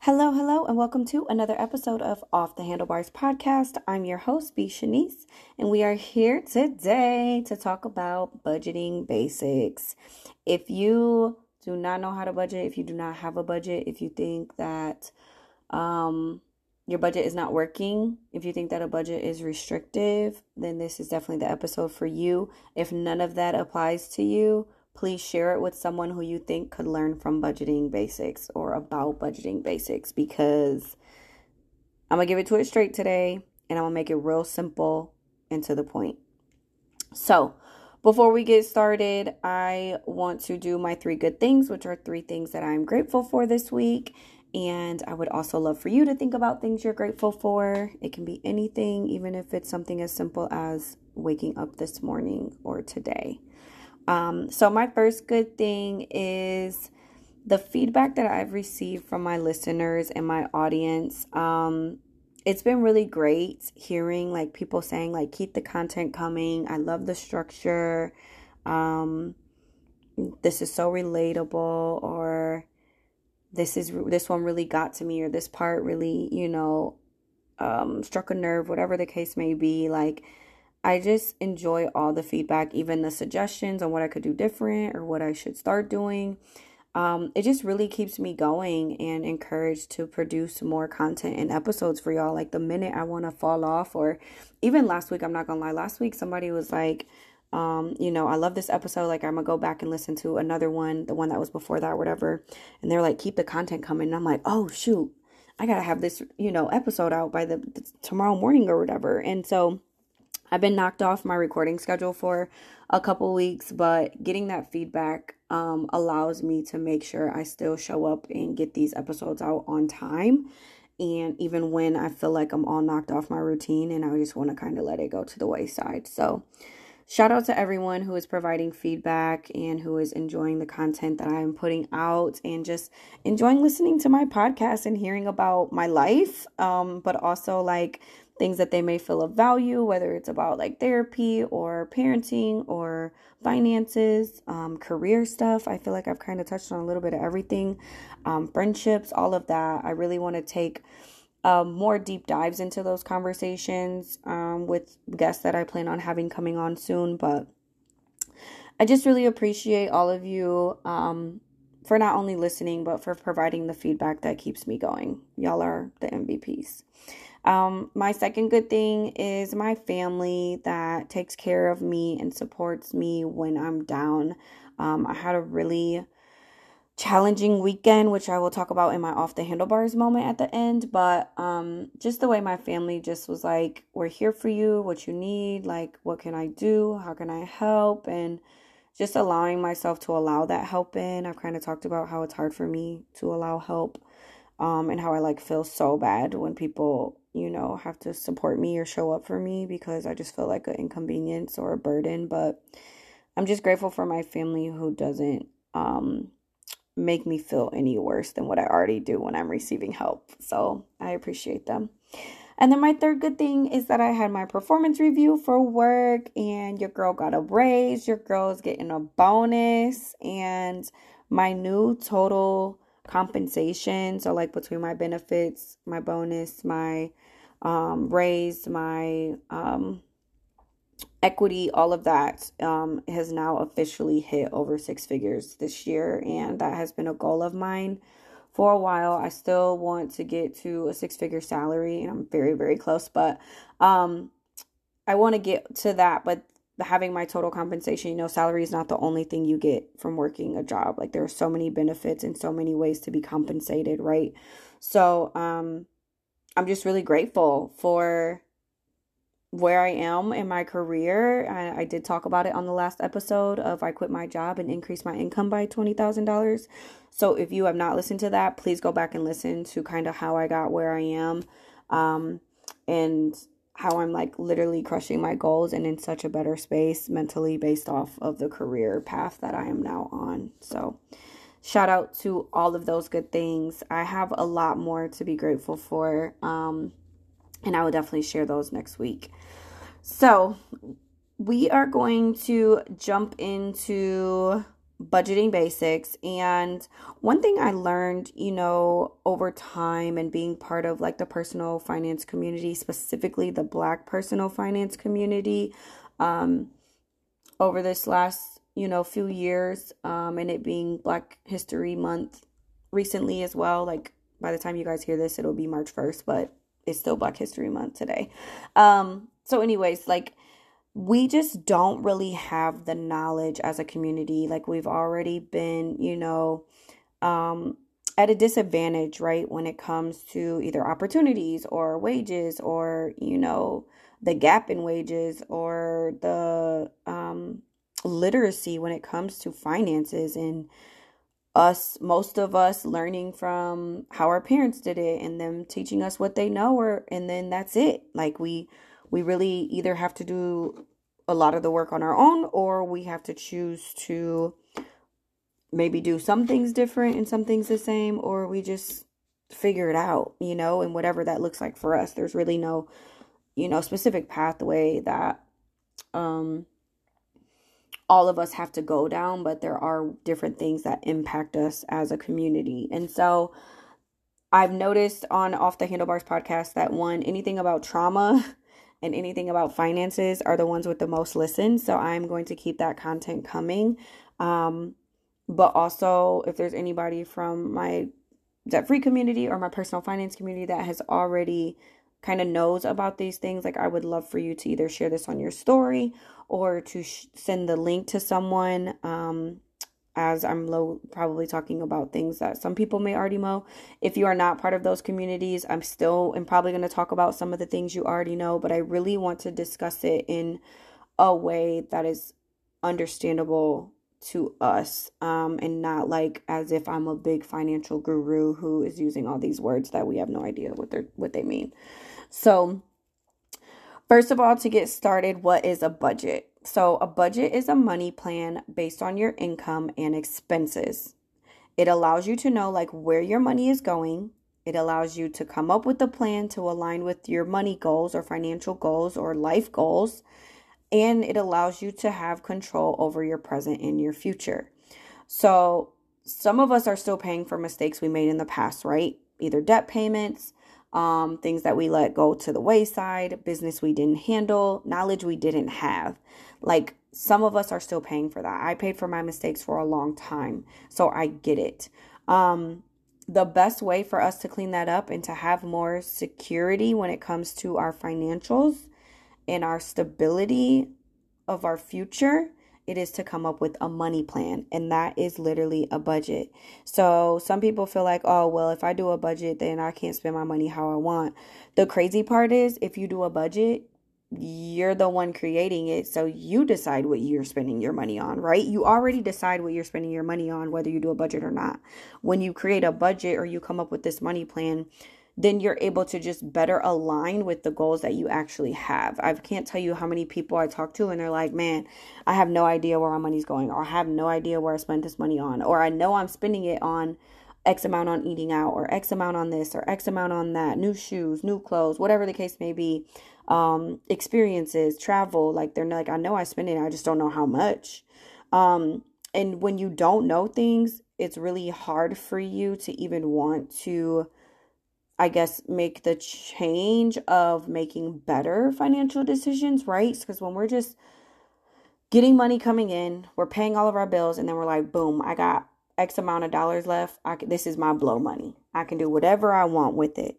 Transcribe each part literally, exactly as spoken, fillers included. Hello, hello, and welcome to another episode of Off the Handlebars Podcast. I'm your host, B. Shanice, and we are here today to talk about budgeting basics. If you do not know how to budget, if you do not have a budget, if you think that um, your budget is not working, if you think that a budget is restrictive, then this is definitely the episode for you. If none of that applies to you, please share it with someone who you think could learn from budgeting basics or about budgeting basics, because I'm going to give it to it straight today and I'm going to make it real simple and to the point. So before we get started, I want to do my three good things, which are three things that I'm grateful for this week. And I would also love for you to think about things you're grateful for. It can be anything, even if it's something as simple as waking up this morning or today. Um, so my first good thing is the feedback that I've received from my listeners and my audience. Um, it's been really great hearing like people saying like, keep the content coming. I love the structure. Um, this is so relatable, or this is, this one really got to me, or this part really, you know, um, struck a nerve, whatever the case may be. Like, I just enjoy all the feedback, even the suggestions on what I could do different or what I should start doing. Um, it just really keeps me going and encouraged to produce more content and episodes for y'all. Like the minute I want to fall off, or even last week, I'm not going to lie, last week somebody was like, um, you know, I love this episode. Like I'm going to go back and listen to another one, the one that was before that, whatever. And they're like, keep the content coming. And I'm like, oh, shoot, I got to have this, you know, episode out by the, the tomorrow morning or whatever. And so I've been knocked off my recording schedule for a couple weeks, but getting that feedback um, allows me to make sure I still show up and get these episodes out on time. And even when I feel like I'm all knocked off my routine and I just want to kind of let it go to the wayside. So shout out to everyone who is providing feedback and who is enjoying the content that I am putting out and just enjoying listening to my podcast and hearing about my life, um, but also like things that they may feel of value, whether it's about like therapy or parenting or finances, um, career stuff. I feel like I've kind of touched on a little bit of everything, um, friendships, all of that. I really want to take um, more deep dives into those conversations um, with guests that I plan on having coming on soon. But I just really appreciate all of you um, for not only listening, but for providing the feedback that keeps me going. Y'all are the M V Ps. Um, my second good thing is my family that takes care of me and supports me when I'm down. Um, I had a really challenging weekend, which I will talk about in my Off the Handlebars moment at the end, but, um, just the way my family just was like, we're here for you, what you need, like, what can I do? How can I help? And just allowing myself to allow that help in. I've kind of talked about how it's hard for me to allow help, um, and how I like feel so bad when people, you know, have to support me or show up for me, because I just feel like an inconvenience or a burden. But I'm just grateful for my family who doesn't um, make me feel any worse than what I already do when I'm receiving help. So I appreciate them. And then my third good thing is that I had my performance review for work, and your girl got a raise, your girl's getting a bonus, and my new total compensation, so like between my benefits, my bonus, my um raise, my um equity, all of that um has now officially hit over six figures this year, and that has been a goal of mine for a while. I still want to get to a six-figure salary, and I'm very very close, but um I want to get to that. But having my total compensation, you know, salary is not the only thing you get from working a job. Like there are so many benefits and so many ways to be compensated, right? So um, I'm just really grateful for where I am in my career. I, I did talk about it on the last episode of I quit my job and increased my income by twenty thousand dollars. So if you have not listened to that, please go back and listen to kind of how I got where I am, um, and how I'm like literally crushing my goals and in such a better space mentally based off of the career path that I am now on. So shout out to all of those good things. I have a lot more to be grateful for. Um, and I will definitely share those next week. So we are going to jump into budgeting basics. And one thing I learned, you know, over time and being part of like the personal finance community, specifically the Black personal finance community, um, over this last, you know, few years, um, and it being Black History Month recently as well. Like by the time you guys hear this, it'll be March first, but it's still Black History Month today. Um, so anyways, like, we just don't really have the knowledge as a community. Like, we've already been, you know, um, at a disadvantage, right, when it comes to either opportunities or wages or, you know, the gap in wages or the um, literacy when it comes to finances and us, most of us learning from how our parents did it and them teaching us what they know, or, and then that's it. Like, we we really either have to do a lot of the work on our own, or we have to choose to maybe do some things different and some things the same, or we just figure it out, you know, and whatever that looks like for us. There's really no, you know, specific pathway that um, all of us have to go down, but there are different things that impact us as a community. And so I've noticed on Off the Handlebars podcast that one, anything about trauma and anything about finances are the ones with the most listens. So I'm going to keep that content coming. Um, but also, if there's anybody from my debt-free community or my personal finance community that has already kind of knows about these things, like, I would love for you to either share this on your story or to sh- send the link to someone, um, as I'm low, probably talking about things that some people may already know. If you are not part of those communities, I'm still and probably going to talk about some of the things you already know, but I really want to discuss it in a way that is understandable to us, um, and not like as if I'm a big financial guru who is using all these words that we have no idea what they're what they mean. So first of all, to get started, what is a budget? So a budget is a money plan based on your income and expenses. It allows you to know like where your money is going. It allows you to come up with a plan to align with your money goals or financial goals or life goals. And it allows you to have control over your present and your future. So some of us are still paying for mistakes we made in the past, right? Either debt payments, Um, things that we let go to the wayside, business we didn't handle, knowledge we didn't have. Like, some of us are still paying for that. I paid for my mistakes for a long time, so I get it. Um, the best way for us to clean that up and to have more security when it comes to our financials and our stability of our future, it is to come up with a money plan. And that is literally a budget. So some people feel like, oh, well, if I do a budget, then I can't spend my money how I want. The crazy part is, if you do a budget, you're the one creating it. So you decide what you're spending your money on, right? You already decide what you're spending your money on, whether you do a budget or not. When you create a budget or you come up with this money plan, then you're able to just better align with the goals that you actually have. I can't tell you how many people I talk to and they're like, man, I have no idea where my money's going, or I have no idea where I spent this money on, or I know I'm spending it on X amount on eating out, or X amount on this, or X amount on that, new shoes, new clothes, whatever the case may be, um, experiences, travel. Like, they're like, I know I spend it, I just don't know how much. Um, and when you don't know things, it's really hard for you to even want to, I guess, make the change of making better financial decisions, right? Because when we're just getting money coming in, we're paying all of our bills, and then we're like, boom, I got X amount of dollars left. I can, this is my blow money. I can do whatever I want with it.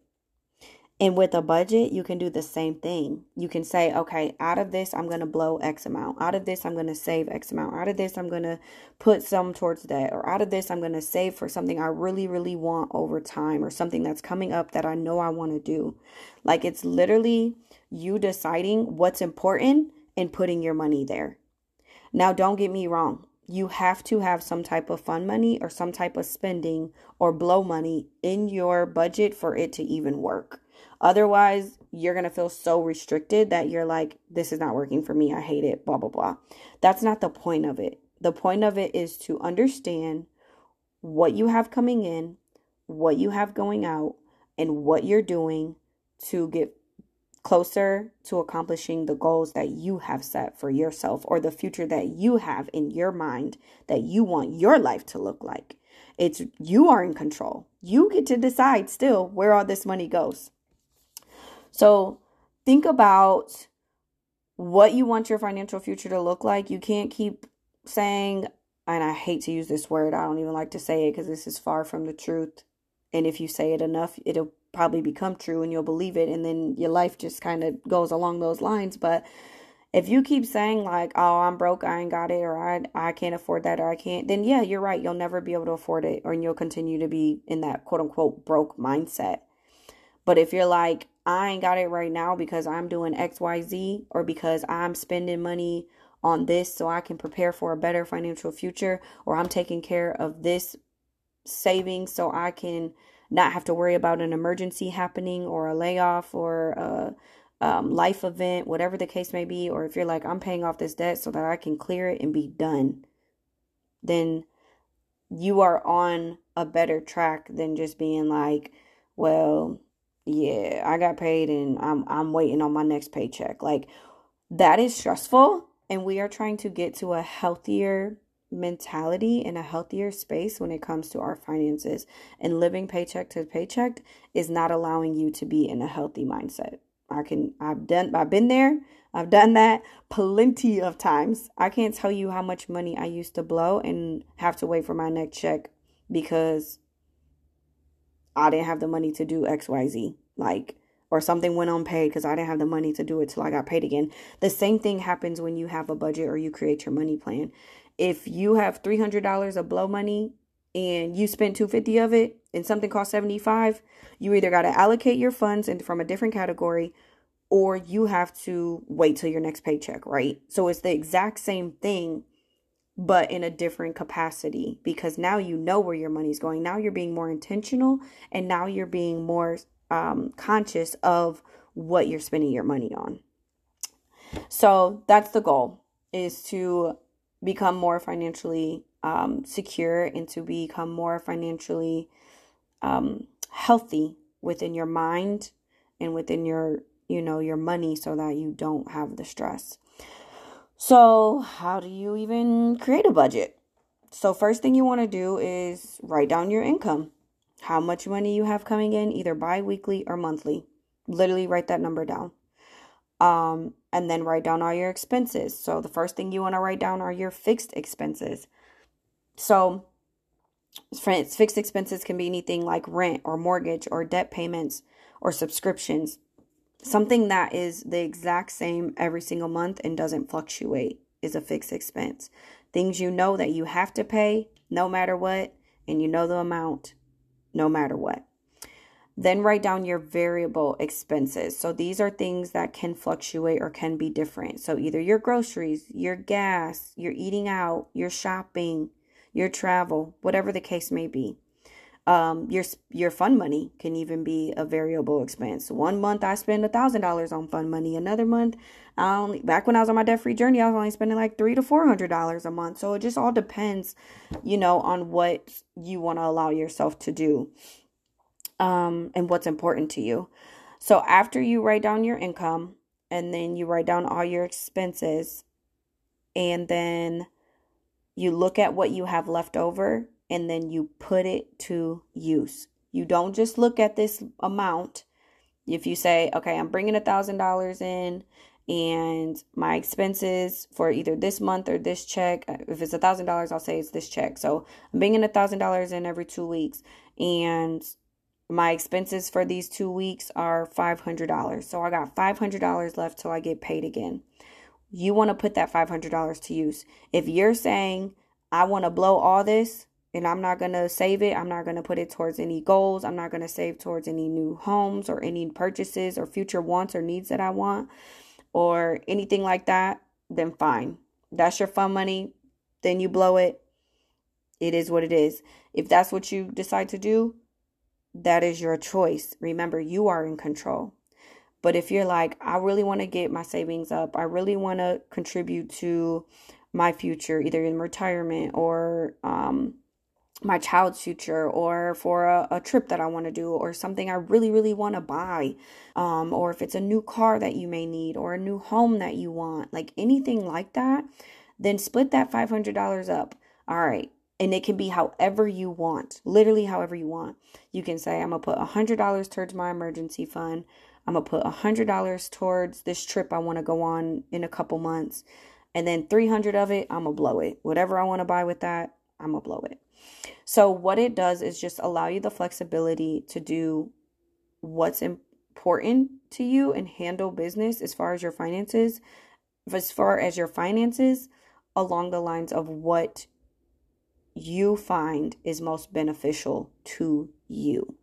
And with a budget, you can do the same thing. You can say, okay, out of this, I'm going to blow X amount. Out of this, I'm going to save X amount. Out of this, I'm going to put some towards that. Or out of this, I'm going to save for something I really, really want over time, or something that's coming up that I know I want to do. Like, it's literally you deciding what's important and putting your money there. Now, don't get me wrong. You have to have some type of fun money or some type of spending or blow money in your budget for it to even work. Otherwise, you're going to feel so restricted that you're like, this is not working for me. I hate it, blah, blah, blah. That's not the point of it. The point of it is to understand what you have coming in, what you have going out, and what you're doing to get closer to accomplishing the goals that you have set for yourself, or the future that you have in your mind that you want your life to look like. It's you are in control. You get to decide still where all this money goes. So think about what you want your financial future to look like. You can't keep saying, and I hate to use this word, I don't even like to say it because this is far from the truth. And if you say it enough, it'll probably become true and you'll believe it. And then your life just kind of goes along those lines. But if you keep saying like, oh, I'm broke, I ain't got it, or I I can't afford that, or I can't, then yeah, you're right. You'll never be able to afford it, or you'll continue to be in that quote unquote broke mindset. But if you're like, I ain't got it right now because I'm doing X, Y, Z, or because I'm spending money on this so I can prepare for a better financial future, or I'm taking care of this savings so I can not have to worry about an emergency happening or a layoff or a um, life event, whatever the case may be. Or if you're like, I'm paying off this debt so that I can clear it and be done, then you are on a better track than just being like, well, yeah, I got paid and I'm, I'm waiting on my next paycheck. Like, that is stressful. And we are trying to get to a healthier mentality and a healthier space when it comes to our finances, and living paycheck to paycheck is not allowing you to be in a healthy mindset. I can, I've done, I've been there. I've done that plenty of times. I can't tell you how much money I used to blow and have to wait for my next check because I didn't have the money to do X, Y, Z. Like, or something went unpaid because I didn't have the money to do it till I got paid again. The same thing happens when you have a budget or you create your money plan. If you have three hundred dollars of blow money and you spend two hundred fifty dollars of it and something costs seventy-five dollars, you either got to allocate your funds and from a different category, or you have to wait till your next paycheck, right? So it's the exact same thing, but in a different capacity, because now you know where your money's going. Now you're being more intentional, and now you're being more um, conscious of what you're spending your money on. So that's the goal, is to become more financially um, secure and to become more financially um, healthy within your mind and within your, you know, your money, so that you don't have the stress. So how do you even create a budget? So first thing you want to do is write down your income, how much money you have coming in, either bi-weekly or monthly. Literally write that number down. Um, and then write down all your expenses. So the first thing you want to write down are your fixed expenses. So fixed expenses can be anything like rent or mortgage or debt payments or subscriptions. Something that is the exact same every single month and doesn't fluctuate is a fixed expense. Things you know that you have to pay no matter what, and you know the amount no matter what. Then write down your variable expenses. So these are things that can fluctuate or can be different. So either your groceries, your gas, your eating out, your shopping, your travel, whatever the case may be. Um, your your fun money can even be a variable expense. One month I spend one thousand dollars on fun money. Another month, I only, back when I was on my debt-free journey, I was only spending like three hundred to four hundred dollars a month. So it just all depends, you know, on what you want to allow yourself to do. Um, and what's important to you. So after you write down your income, and then you write down all your expenses, and then you look at what you have left over, and then you put it to use. You don't just look at this amount. If you say, okay, I'm bringing a thousand dollars in, and my expenses for either this month or this check, if it's a thousand dollars, I'll say it's this check. So I'm bringing a thousand dollars in every two weeks, and my expenses for these two weeks are five hundred dollars. So I got five hundred dollars left till I get paid again. You want to put that five hundred dollars to use. If you're saying, I want to blow all this and I'm not going to save it, I'm not going to put it towards any goals, I'm not going to save towards any new homes or any purchases or future wants or needs that I want or anything like that, then fine. That's your fun money. Then you blow it. It is what it is. If that's what you decide to do, that is your choice. Remember, you are in control. But if you're like, I really want to get my savings up, I really want to contribute to my future, either in retirement or um, my child's future, or for a, a trip that I want to do, or something I really, really want to buy, um, or if it's a new car that you may need, or a new home that you want, like anything like that, then split that five hundred dollars up. All right. And it can be however you want, literally however you want. You can say, I'm going to put one hundred dollars towards my emergency fund. I'm going to put one hundred dollars towards this trip I want to go on in a couple months. And then three hundred dollars of it, I'm going to blow it. Whatever I want to buy with that, I'm going to blow it. So what it does is just allow you the flexibility to do what's important to you and handle business as far as your finances, as far as your finances along the lines of what you find is most beneficial to you.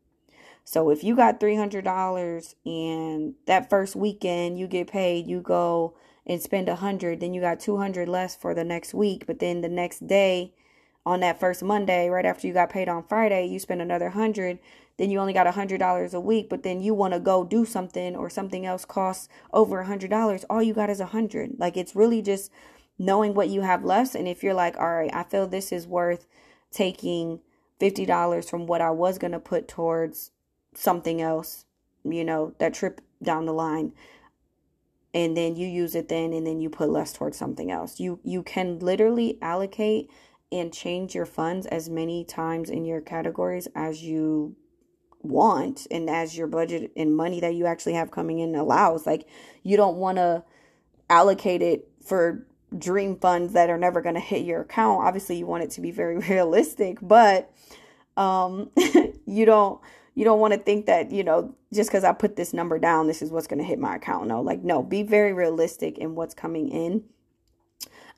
So if you got three hundred dollars and that first weekend you get paid, you go and spend one hundred dollars, then you got two hundred dollars less for the next week, but then the next day, on that first Monday, right after you got paid on Friday, you spend another hundred, then you only got a hundred dollars a week, but then you want to go do something or something else costs over a hundred dollars. All you got is a hundred. Like, it's really just knowing what you have left. And if you're like, all right, I feel this is worth taking fifty dollars from what I was going to put towards something else, you know, that trip down the line. And then you use it then, and then you put less towards something else. You, you can literally allocate and change your funds as many times in your categories as you want, and as your budget and money that you actually have coming in allows. Like, you don't want to allocate it for dream funds that are never going to hit your account. Obviously, you want it to be very realistic, but um, you don't you don't want to think that, you know, just because I put this number down, this is what's going to hit my account. No, like, no, be very realistic in what's coming in.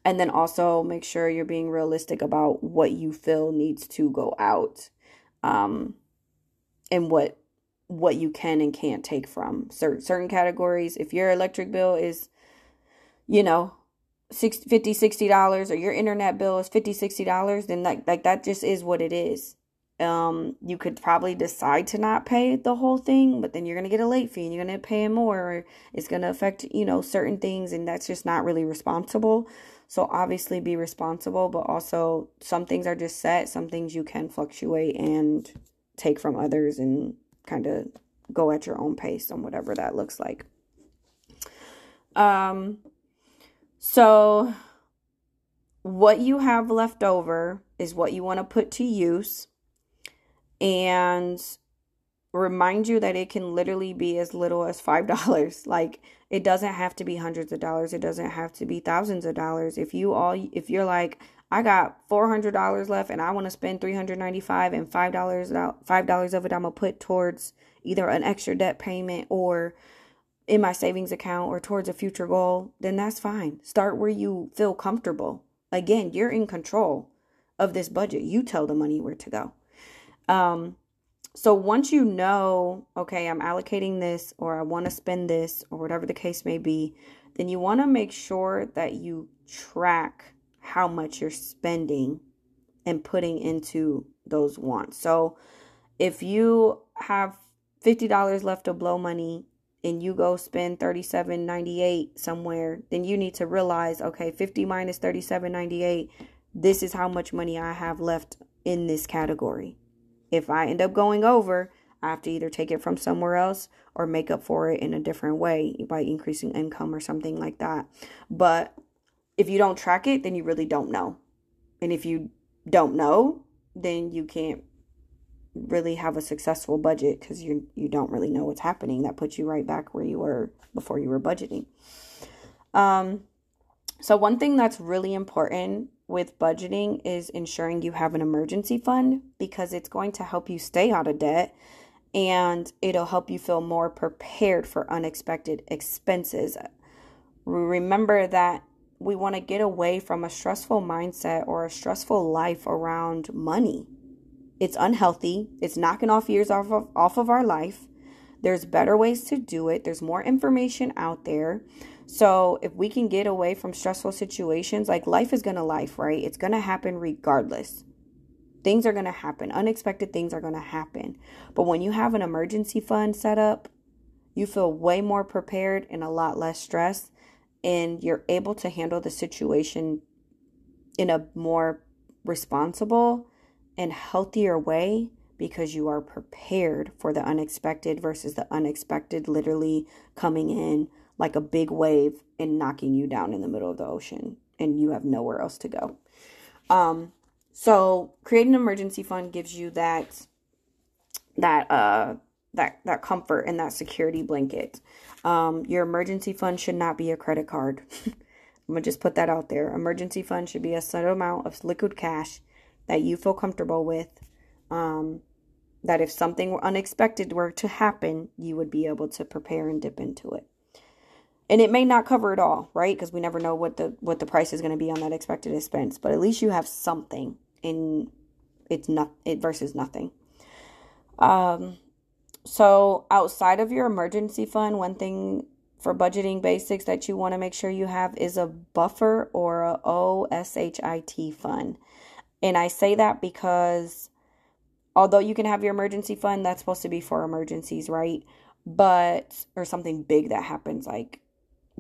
And then also make sure you're being realistic about what you feel needs to go out, um, and what what you can and can't take from certain certain categories. If your electric bill is, you know, fifty dollars, sixty dollars, or your internet bill is fifty dollars, sixty dollars, then like like that just is what it is. Um, you could probably decide to not pay the whole thing, but then you're going to get a late fee and you're going to pay more, or it's going to affect, you know, certain things, and that's just not really responsible. So obviously be responsible, but also some things are just set. Some things you can fluctuate and take from others and kind of go at your own pace on whatever that looks like. Um, so what you have left over is what you want to put to use. And remind you that it can literally be as little as five dollars. Like, it doesn't have to be hundreds of dollars. It doesn't have to be thousands of dollars. If you all, if you're like, I got four hundred dollars left and I want to spend three hundred ninety-five dollars, and five dollars, five dollars of it, I'm going to put towards either an extra debt payment or in my savings account or towards a future goal, then that's fine. Start where you feel comfortable. Again, you're in control of this budget. You tell the money where to go. Um, so once you know, okay, I'm allocating this, or I want to spend this, or whatever the case may be, then you want to make sure that you track how much you're spending and putting into those wants. So if you have fifty dollars left to blow money and you go spend thirty-seven ninety-eight somewhere, then you need to realize, okay, fifty minus thirty-seven ninety-eight, this is how much money I have left in this category. If I end up going over, I have to either take it from somewhere else or make up for it in a different way by increasing income or something like that. But if you don't track it, then you really don't know. And if you don't know, then you can't really have a successful budget, because you you don't really know what's happening. That puts you right back where you were before you were budgeting. Um, so one thing that's really important with budgeting is ensuring you have an emergency fund, because it's going to help you stay out of debt, and it'll help you feel more prepared for unexpected expenses. Remember that we want to get away from a stressful mindset or a stressful life around money. It's unhealthy. It's knocking off years off of, off of our life. There's better ways to do it. There's more information out there. So if we can get away from stressful situations, like, life is going to life, right? It's going to happen regardless. Things are going to happen. Unexpected things are going to happen. But when you have an emergency fund set up, you feel way more prepared and a lot less stressed, and you're able to handle the situation in a more responsible and healthier way because you are prepared for the unexpected versus the unexpected literally coming in like a big wave and knocking you down in the middle of the ocean and you have nowhere else to go. Um, so creating an emergency fund gives you that, that, uh, that, that comfort and that security blanket. Um, your emergency fund should not be a credit card. I'm gonna just put that out there. Emergency fund should be a set amount of liquid cash that you feel comfortable with. Um, that if something unexpected were to happen, you would be able to prepare and dip into it. And it may not cover it all, right? Because we never know what the what the price is going to be on that expected expense. But at least you have something, and it's not it versus nothing. Um, so outside of your emergency fund, one thing for budgeting basics that you want to make sure you have is a buffer or a O S H I T fund. And I say that because although you can have your emergency fund, that's supposed to be for emergencies, right? But or something big that happens, like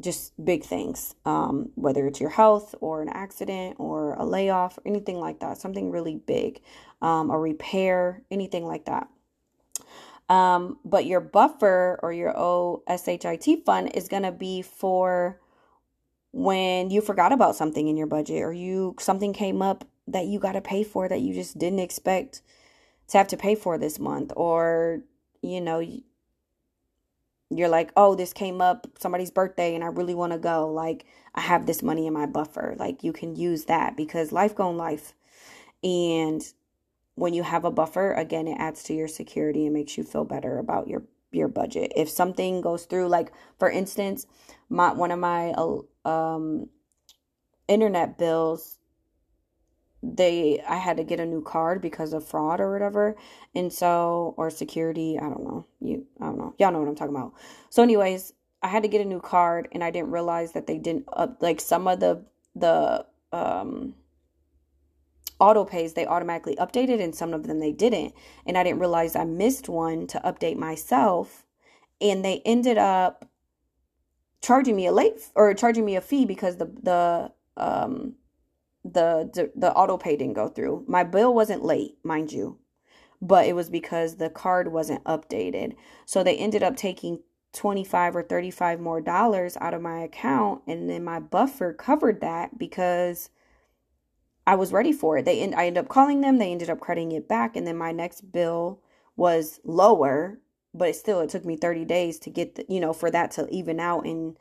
just big things, um, whether it's your health or an accident or a layoff, anything like that, something really big, um, a repair, anything like that. Um, but your buffer or your O S H I T fund is going to be for when you forgot about something in your budget or you something came up that you got to pay for that you just didn't expect to have to pay for this month, or, you know, you're like, oh, this came up somebody's birthday and I really want to go. Like, I have this money in my buffer. Like, you can use that because life gone life. And when you have a buffer, again, it adds to your security and makes you feel better about your, your budget. If something goes through, like, for instance, my one of my um, internet bills, they I had to get a new card because of fraud or whatever, and so or security, I don't know you I don't know y'all know what I'm talking about. So anyways, I had to get a new card and I didn't realize that they didn't uh, like some of the the um auto pays they automatically updated and some of them they didn't, and I didn't realize I missed one to update myself, and they ended up charging me a late or charging me a fee because the the um The, the the auto pay didn't go through. My bill wasn't late, mind you, but it was because the card wasn't updated. So they ended up taking twenty-five or thirty-five more dollars out of my account, and then my buffer covered that because I was ready for it. They I ended up calling them. They ended up crediting it back, and then my next bill was lower, but it still it took me thirty days to get the, you know for that to even out and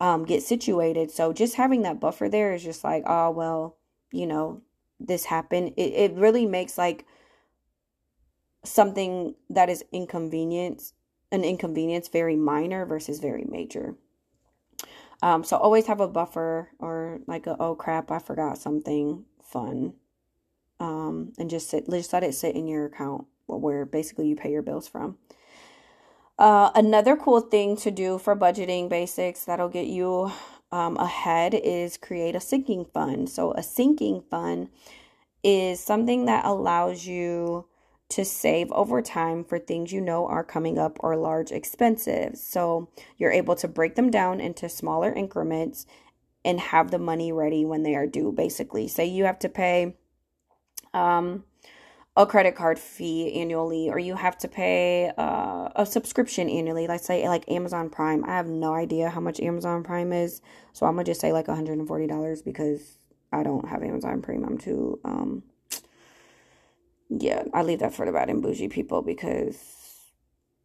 um get situated. So just having that buffer there is just like, oh well. You know, this happened. It it really makes like something that is inconvenient, an inconvenience, very minor versus very major. Um, so always have a buffer or like a oh crap, I forgot something fun, um, and just sit, just let it sit in your account where basically you pay your bills from. Uh, another cool thing to do for budgeting basics that'll get you um, ahead is create a sinking fund. So a sinking fund is something that allows you to save over time for things you know are coming up or large expenses. So you're able to break them down into smaller increments and have the money ready when they are due. Basically, say you have to pay um, a credit card fee annually, or you have to pay uh, a subscription annually. Let's say like Amazon Prime. I have no idea how much Amazon Prime is, so I'm gonna just say like one hundred forty dollars because I don't have Amazon Prime. I'm too, um, yeah, I leave that for the bad and bougie people because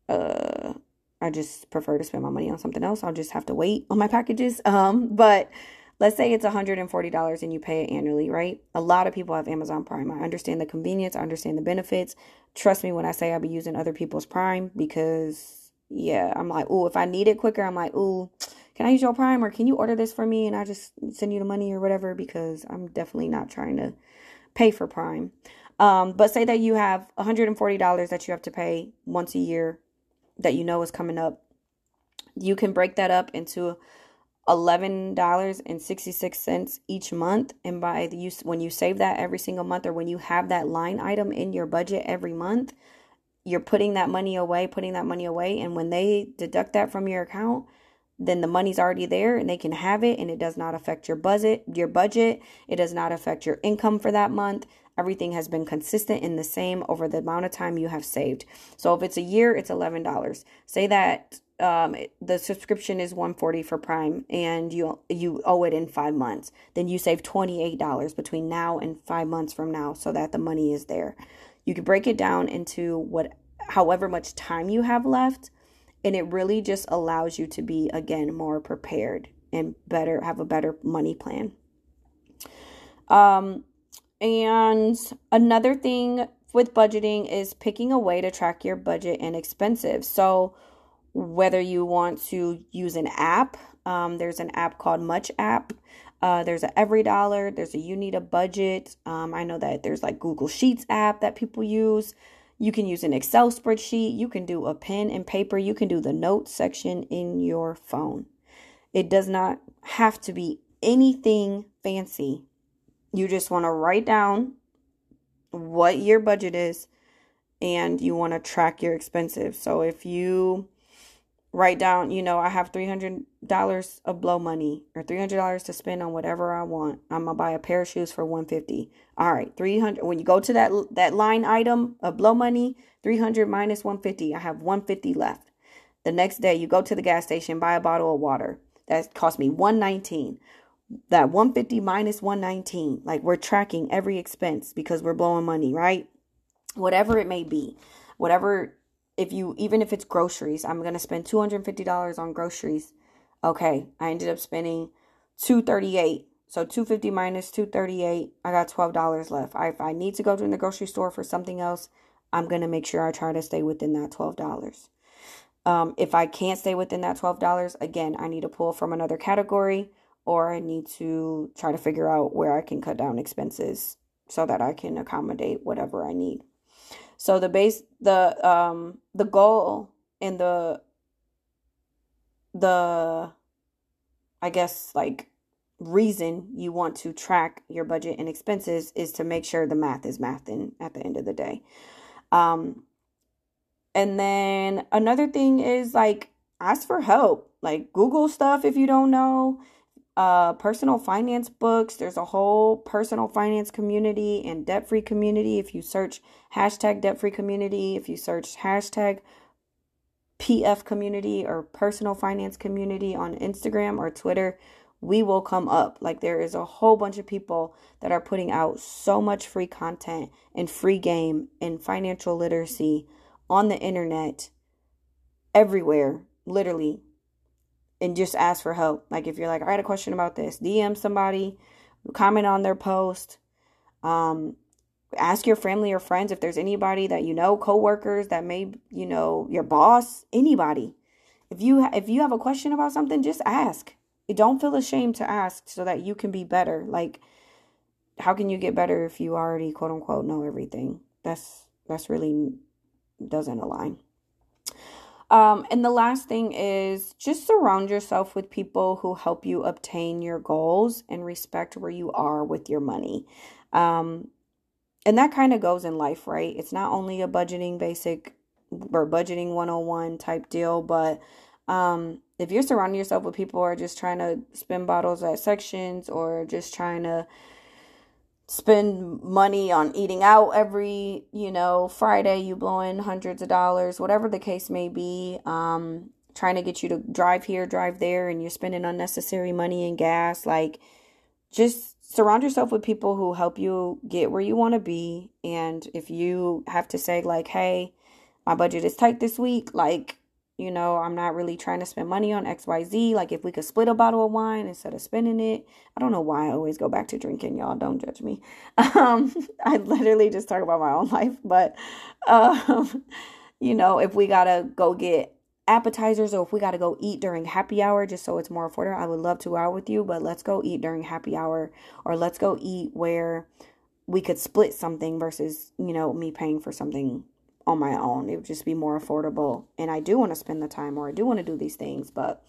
uh, I just prefer to spend my money on something else. I'll just have to wait on my packages. Um, but let's say it's one hundred forty dollars and you pay it annually, right? A lot of people have Amazon Prime. I understand the convenience. I understand the benefits. Trust me when I say I'll be using other people's Prime because, yeah, I'm like, ooh, if I need it quicker, I'm like, ooh, can I use your Prime or can you order this for me and I just send you the money or whatever, because I'm definitely not trying to pay for Prime. Um, but say that you have one hundred forty dollars that you have to pay once a year that you know is coming up. You can break that up into eleven dollars and sixty-six cents each month, and by the use when you save that every single month, or when you have that line item in your budget every month, you're putting that money away, putting that money away, and when they deduct that from your account, then the money's already there and they can have it, and it does not affect your budget, your budget. It does not affect your income for that month. Everything has been consistent and the same over the amount of time you have saved. So if it's a year, it's eleven dollars. Say that um, the subscription is one hundred forty dollars for Prime and you you owe it in five months. Then you save twenty-eight dollars between now and five months from now so that the money is there. You can break it down into what, however much time you have left. And it really just allows you to be, again, more prepared and better, have a better money plan. Um, and another thing with budgeting is picking a way to track your budget and expenses. So whether you want to use an app, um, there's an app called Much App. Uh, there's an Every Dollar. There's a You Need a Budget. Um, I know that there's like Google Sheets app that people use. You can use an Excel spreadsheet. You can do a pen and paper. You can do the notes section in your phone. It does not have to be anything fancy. You just want to write down what your budget is and you want to track your expenses. So if you write down, you know, I have three hundred dollars of blow money or three hundred dollars to spend on whatever I want. I'm going to buy a pair of shoes for one hundred fifty dollars. All right, three hundred dollars. When you go to that that line item of blow money, three hundred dollars minus one hundred fifty dollars, I have one hundred fifty dollars left. The next day, you go to the gas station, buy a bottle of water. That cost me one hundred nineteen dollars. That one hundred fifty dollars minus one hundred nineteen dollars. Like, we're tracking every expense because we're blowing money, right? Whatever it may be, whatever. If you, even if it's groceries, I'm going to spend two hundred fifty dollars on groceries. Okay. I ended up spending two hundred thirty-eight dollars. So two hundred fifty dollars minus two hundred thirty-eight dollars, I got twelve dollars left. I, if I need to go to the grocery store for something else, I'm going to make sure I try to stay within that twelve dollars. Um, if I can't stay within that twelve dollars, again, I need to pull from another category or I need to try to figure out where I can cut down expenses so that I can accommodate whatever I need. So the base, the, um, the goal and the, the, I guess like reason you want to track your budget and expenses is to make sure the math is mathin' at the end of the day. Um, and then another thing is like, ask for help, like Google stuff. If you don't know, uh, personal finance books, there's a whole personal finance community and debt-free community. If you search hashtag debt-free community, if you search hashtag P F community or personal finance community on Instagram or Twitter, we will come up. Like, there is a whole bunch of people that are putting out so much free content and free game and financial literacy on the internet everywhere, literally. And just ask for help. Like, if you're like, I had a question about this, D M somebody, comment on their post, um, ask your family or friends if there's anybody that you know, coworkers that may, you know, your boss, anybody. If you ha- if you have a question about something, just ask. Don't feel ashamed to ask so that you can be better. Like, how can you get better if you already quote unquote know everything? That's that's really doesn't align. Um, and the last thing is just surround yourself with people who help you obtain your goals and respect where you are with your money. Um, and that kind of goes in life, right? It's not only a budgeting basic or budgeting one oh one type deal, but um, if you're surrounding yourself with people who are just trying to spend bottles at sections or just trying to spend money on eating out every, you know, Friday, you blowing hundreds of dollars, whatever the case may be, um, trying to get you to drive here, drive there, and you're spending unnecessary money and gas. Like, just surround yourself with people who help you get where you want to be. And if you have to say like, hey, my budget is tight this week, like, you know, I'm not really trying to spend money on X Y Z. Like, if we could split a bottle of wine instead of spending it. I don't know why I always go back to drinking, y'all. Don't judge me. Um, I literally just talk about my own life. But, um, you know, if we got to go get appetizers or if we got to go eat during happy hour just so it's more affordable, I would love to go out with you. But let's go eat during happy hour or let's go eat where we could split something versus, you know, me paying for something on my own. It would just be more affordable. And I do want to spend the time or I do want to do these things, but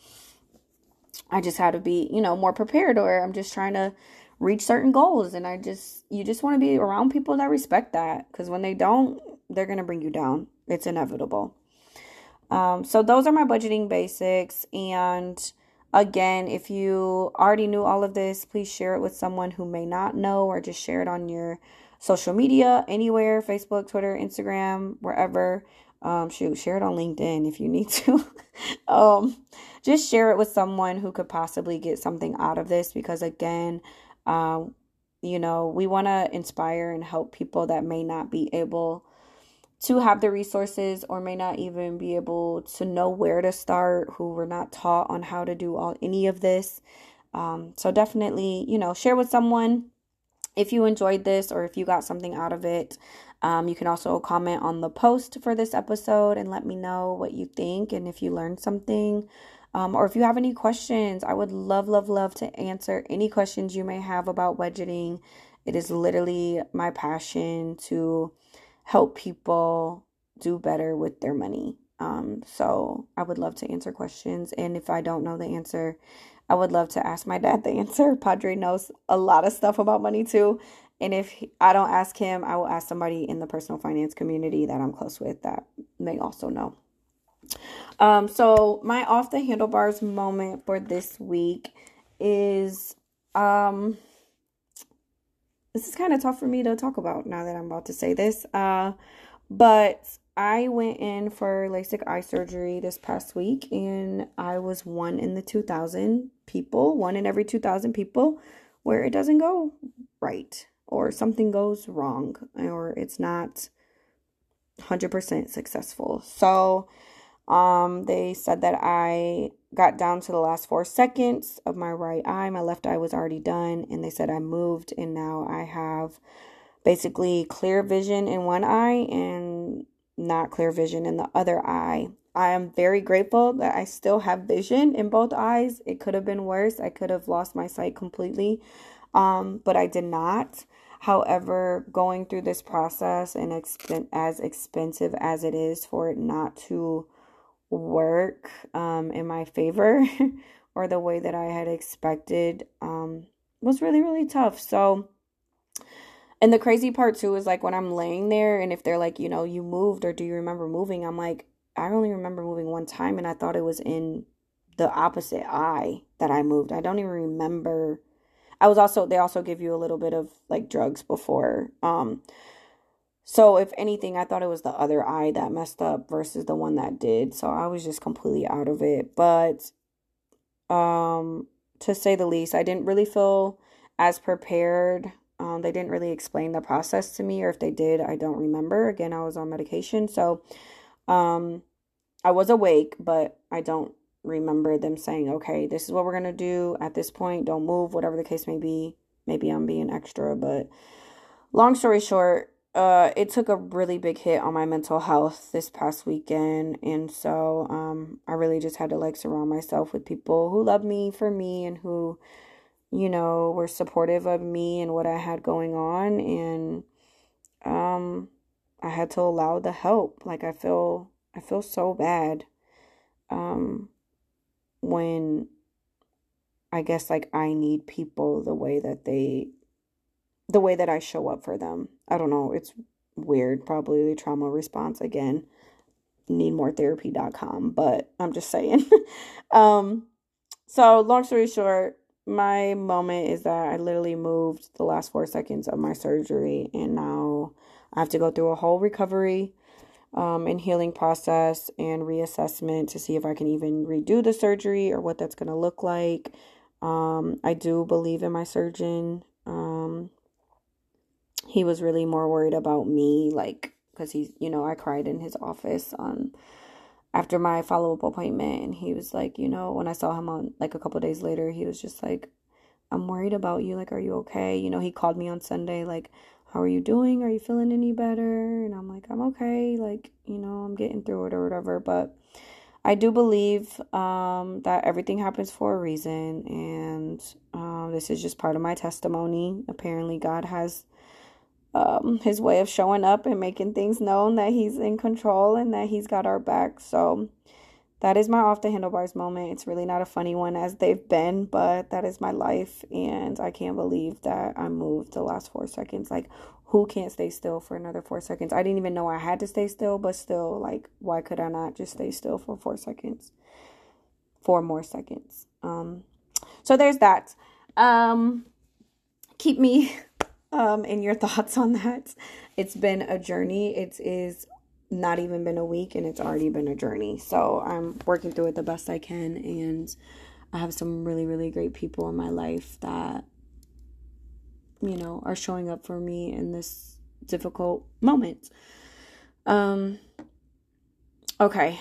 I just had to be, you know, more prepared or I'm just trying to reach certain goals. And I just, you just want to be around people that respect that because when they don't, they're going to bring you down. It's inevitable. Um, so those are my budgeting basics. And Again, if you already knew all of this, please share it with someone who may not know, or just share it on your social media, anywhere, Facebook, Twitter, Instagram, wherever. Um, shoot, share it on LinkedIn if you need to. um, just share it with someone who could possibly get something out of this, because again, um, you know, we want to inspire and help people that may not be able to have the resources, or may not even be able to know where to start, who were not taught on how to do all any of this. Um, so definitely, you know, share with someone if you enjoyed this, or if you got something out of it. Um, you can also comment on the post for this episode and let me know what you think, and if you learned something, um, or if you have any questions. I would love, love, love to answer any questions you may have about budgeting. It is literally my passion to help people do better with their money. Um, so I would love to answer questions. And if I don't know the answer, I would love to ask my dad the answer. Padre knows a lot of stuff about money too. And if he, I don't ask him, I will ask somebody in the personal finance community that I'm close with that may also know. Um, so my off the handlebars moment for this week is, um, this is kind of tough for me to talk about now that I'm about to say this. Uh, but I went in for LASIK eye surgery this past week, and I was one in the two thousand people, one in every two thousand people where it doesn't go right, or something goes wrong, or it's not one hundred percent successful. So um, they said that I got down to the last four seconds of my right eye. My left eye was already done, and they said I moved, and now I have basically clear vision in one eye and not clear vision in the other eye. I am very grateful that I still have vision in both eyes. It could have been worse. I could have lost my sight completely, um, but I did not. However, going through this process, and expen- as expensive as it is for it not to work um in my favor or the way that I had expected, um was really, really tough. So, and the crazy part too is, like, when I'm laying there and if they're like, you know, you moved, or do you remember moving, I'm like, I only remember moving one time, and I thought it was in the opposite eye that I moved. I don't even remember. I was also, they also give you a little bit of like drugs before, um so if anything, I thought it was the other eye that messed up versus the one that did. So I was just completely out of it. But um, to say the least, I didn't really feel as prepared. Um, they didn't really explain the process to me, or if they did, I don't remember. Again, I was on medication. So um, I was awake, but I don't remember them saying, okay, this is what we're going to do at this point. Don't move, whatever the case may be. Maybe I'm being extra, but long story short, Uh, it took a really big hit on my mental health this past weekend. And so um, I really just had to like surround myself with people who love me for me, and who, you know, were supportive of me and what I had going on. And um, I had to allow the help. Like, I feel, I feel so bad um, when I guess like I need people the way that they the way that I show up for them. I don't know. It's weird. Probably the trauma response again, need more therapy dot com, but I'm just saying. um, so long story short, my moment is that I literally moved the last four seconds of my surgery, and now I have to go through a whole recovery, um, and healing process and reassessment to see if I can even redo the surgery or what that's going to look like. Um, I do believe in my surgeon. Um, He was really more worried about me, like, because he's, you know, I cried in his office um, after my follow-up appointment. And he was like, you know, when I saw him on, like, a couple days later, he was just like, I'm worried about you. Like, are you okay? You know, he called me on Sunday, like, how are you doing? Are you feeling any better? And I'm like, I'm okay. Like, you know, I'm getting through it or whatever. But I do believe um, that everything happens for a reason. And uh, this is just part of my testimony. Apparently, God has Um, his way of showing up and making things known that he's in control and that he's got our back. So that is my off the handlebars moment. It's really not a funny one as they've been, but that is my life. And I can't believe that I moved the last four seconds. Like, who can't stay still for another four seconds? I didn't even know I had to stay still, but still, like, why could I not just stay still for four seconds? Four more seconds. Um, so there's that. Um, keep me um, in your thoughts on that. It's been a journey. It is not even been a week, and it's already been a journey. So I'm working through it the best I can, and I have some really, really great people in my life that, you know, are showing up for me in this difficult moment. Um, okay.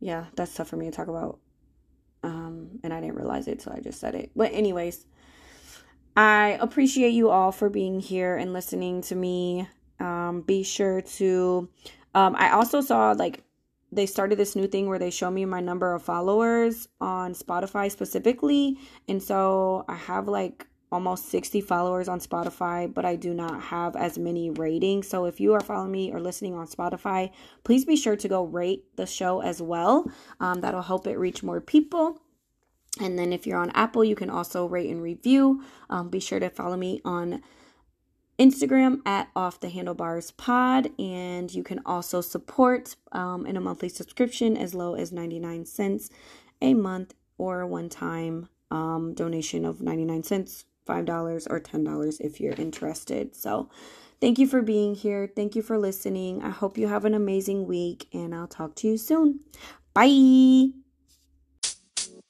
Yeah, that's tough for me to talk about. Um, and I didn't realize it till I just said it. But anyways, I appreciate you all for being here and listening to me. Um, be sure to, um, I also saw, like, they started this new thing where they show me my number of followers on Spotify specifically. And so I have like almost sixty followers on Spotify, but I do not have as many ratings. So if you are following me or listening on Spotify, please be sure to go rate the show as well. Um, that'll help it reach more people. And then if you're on Apple, you can also rate and review. Um, be sure to follow me on Instagram at Off the Handlebars Pod, and you can also support um, in a monthly subscription as low as ninety-nine cents a month, or a one-time um, donation of ninety-nine cents, five dollars, or ten dollars if you're interested. So thank you for being here. Thank you for listening. I hope you have an amazing week, and I'll talk to you soon. Bye.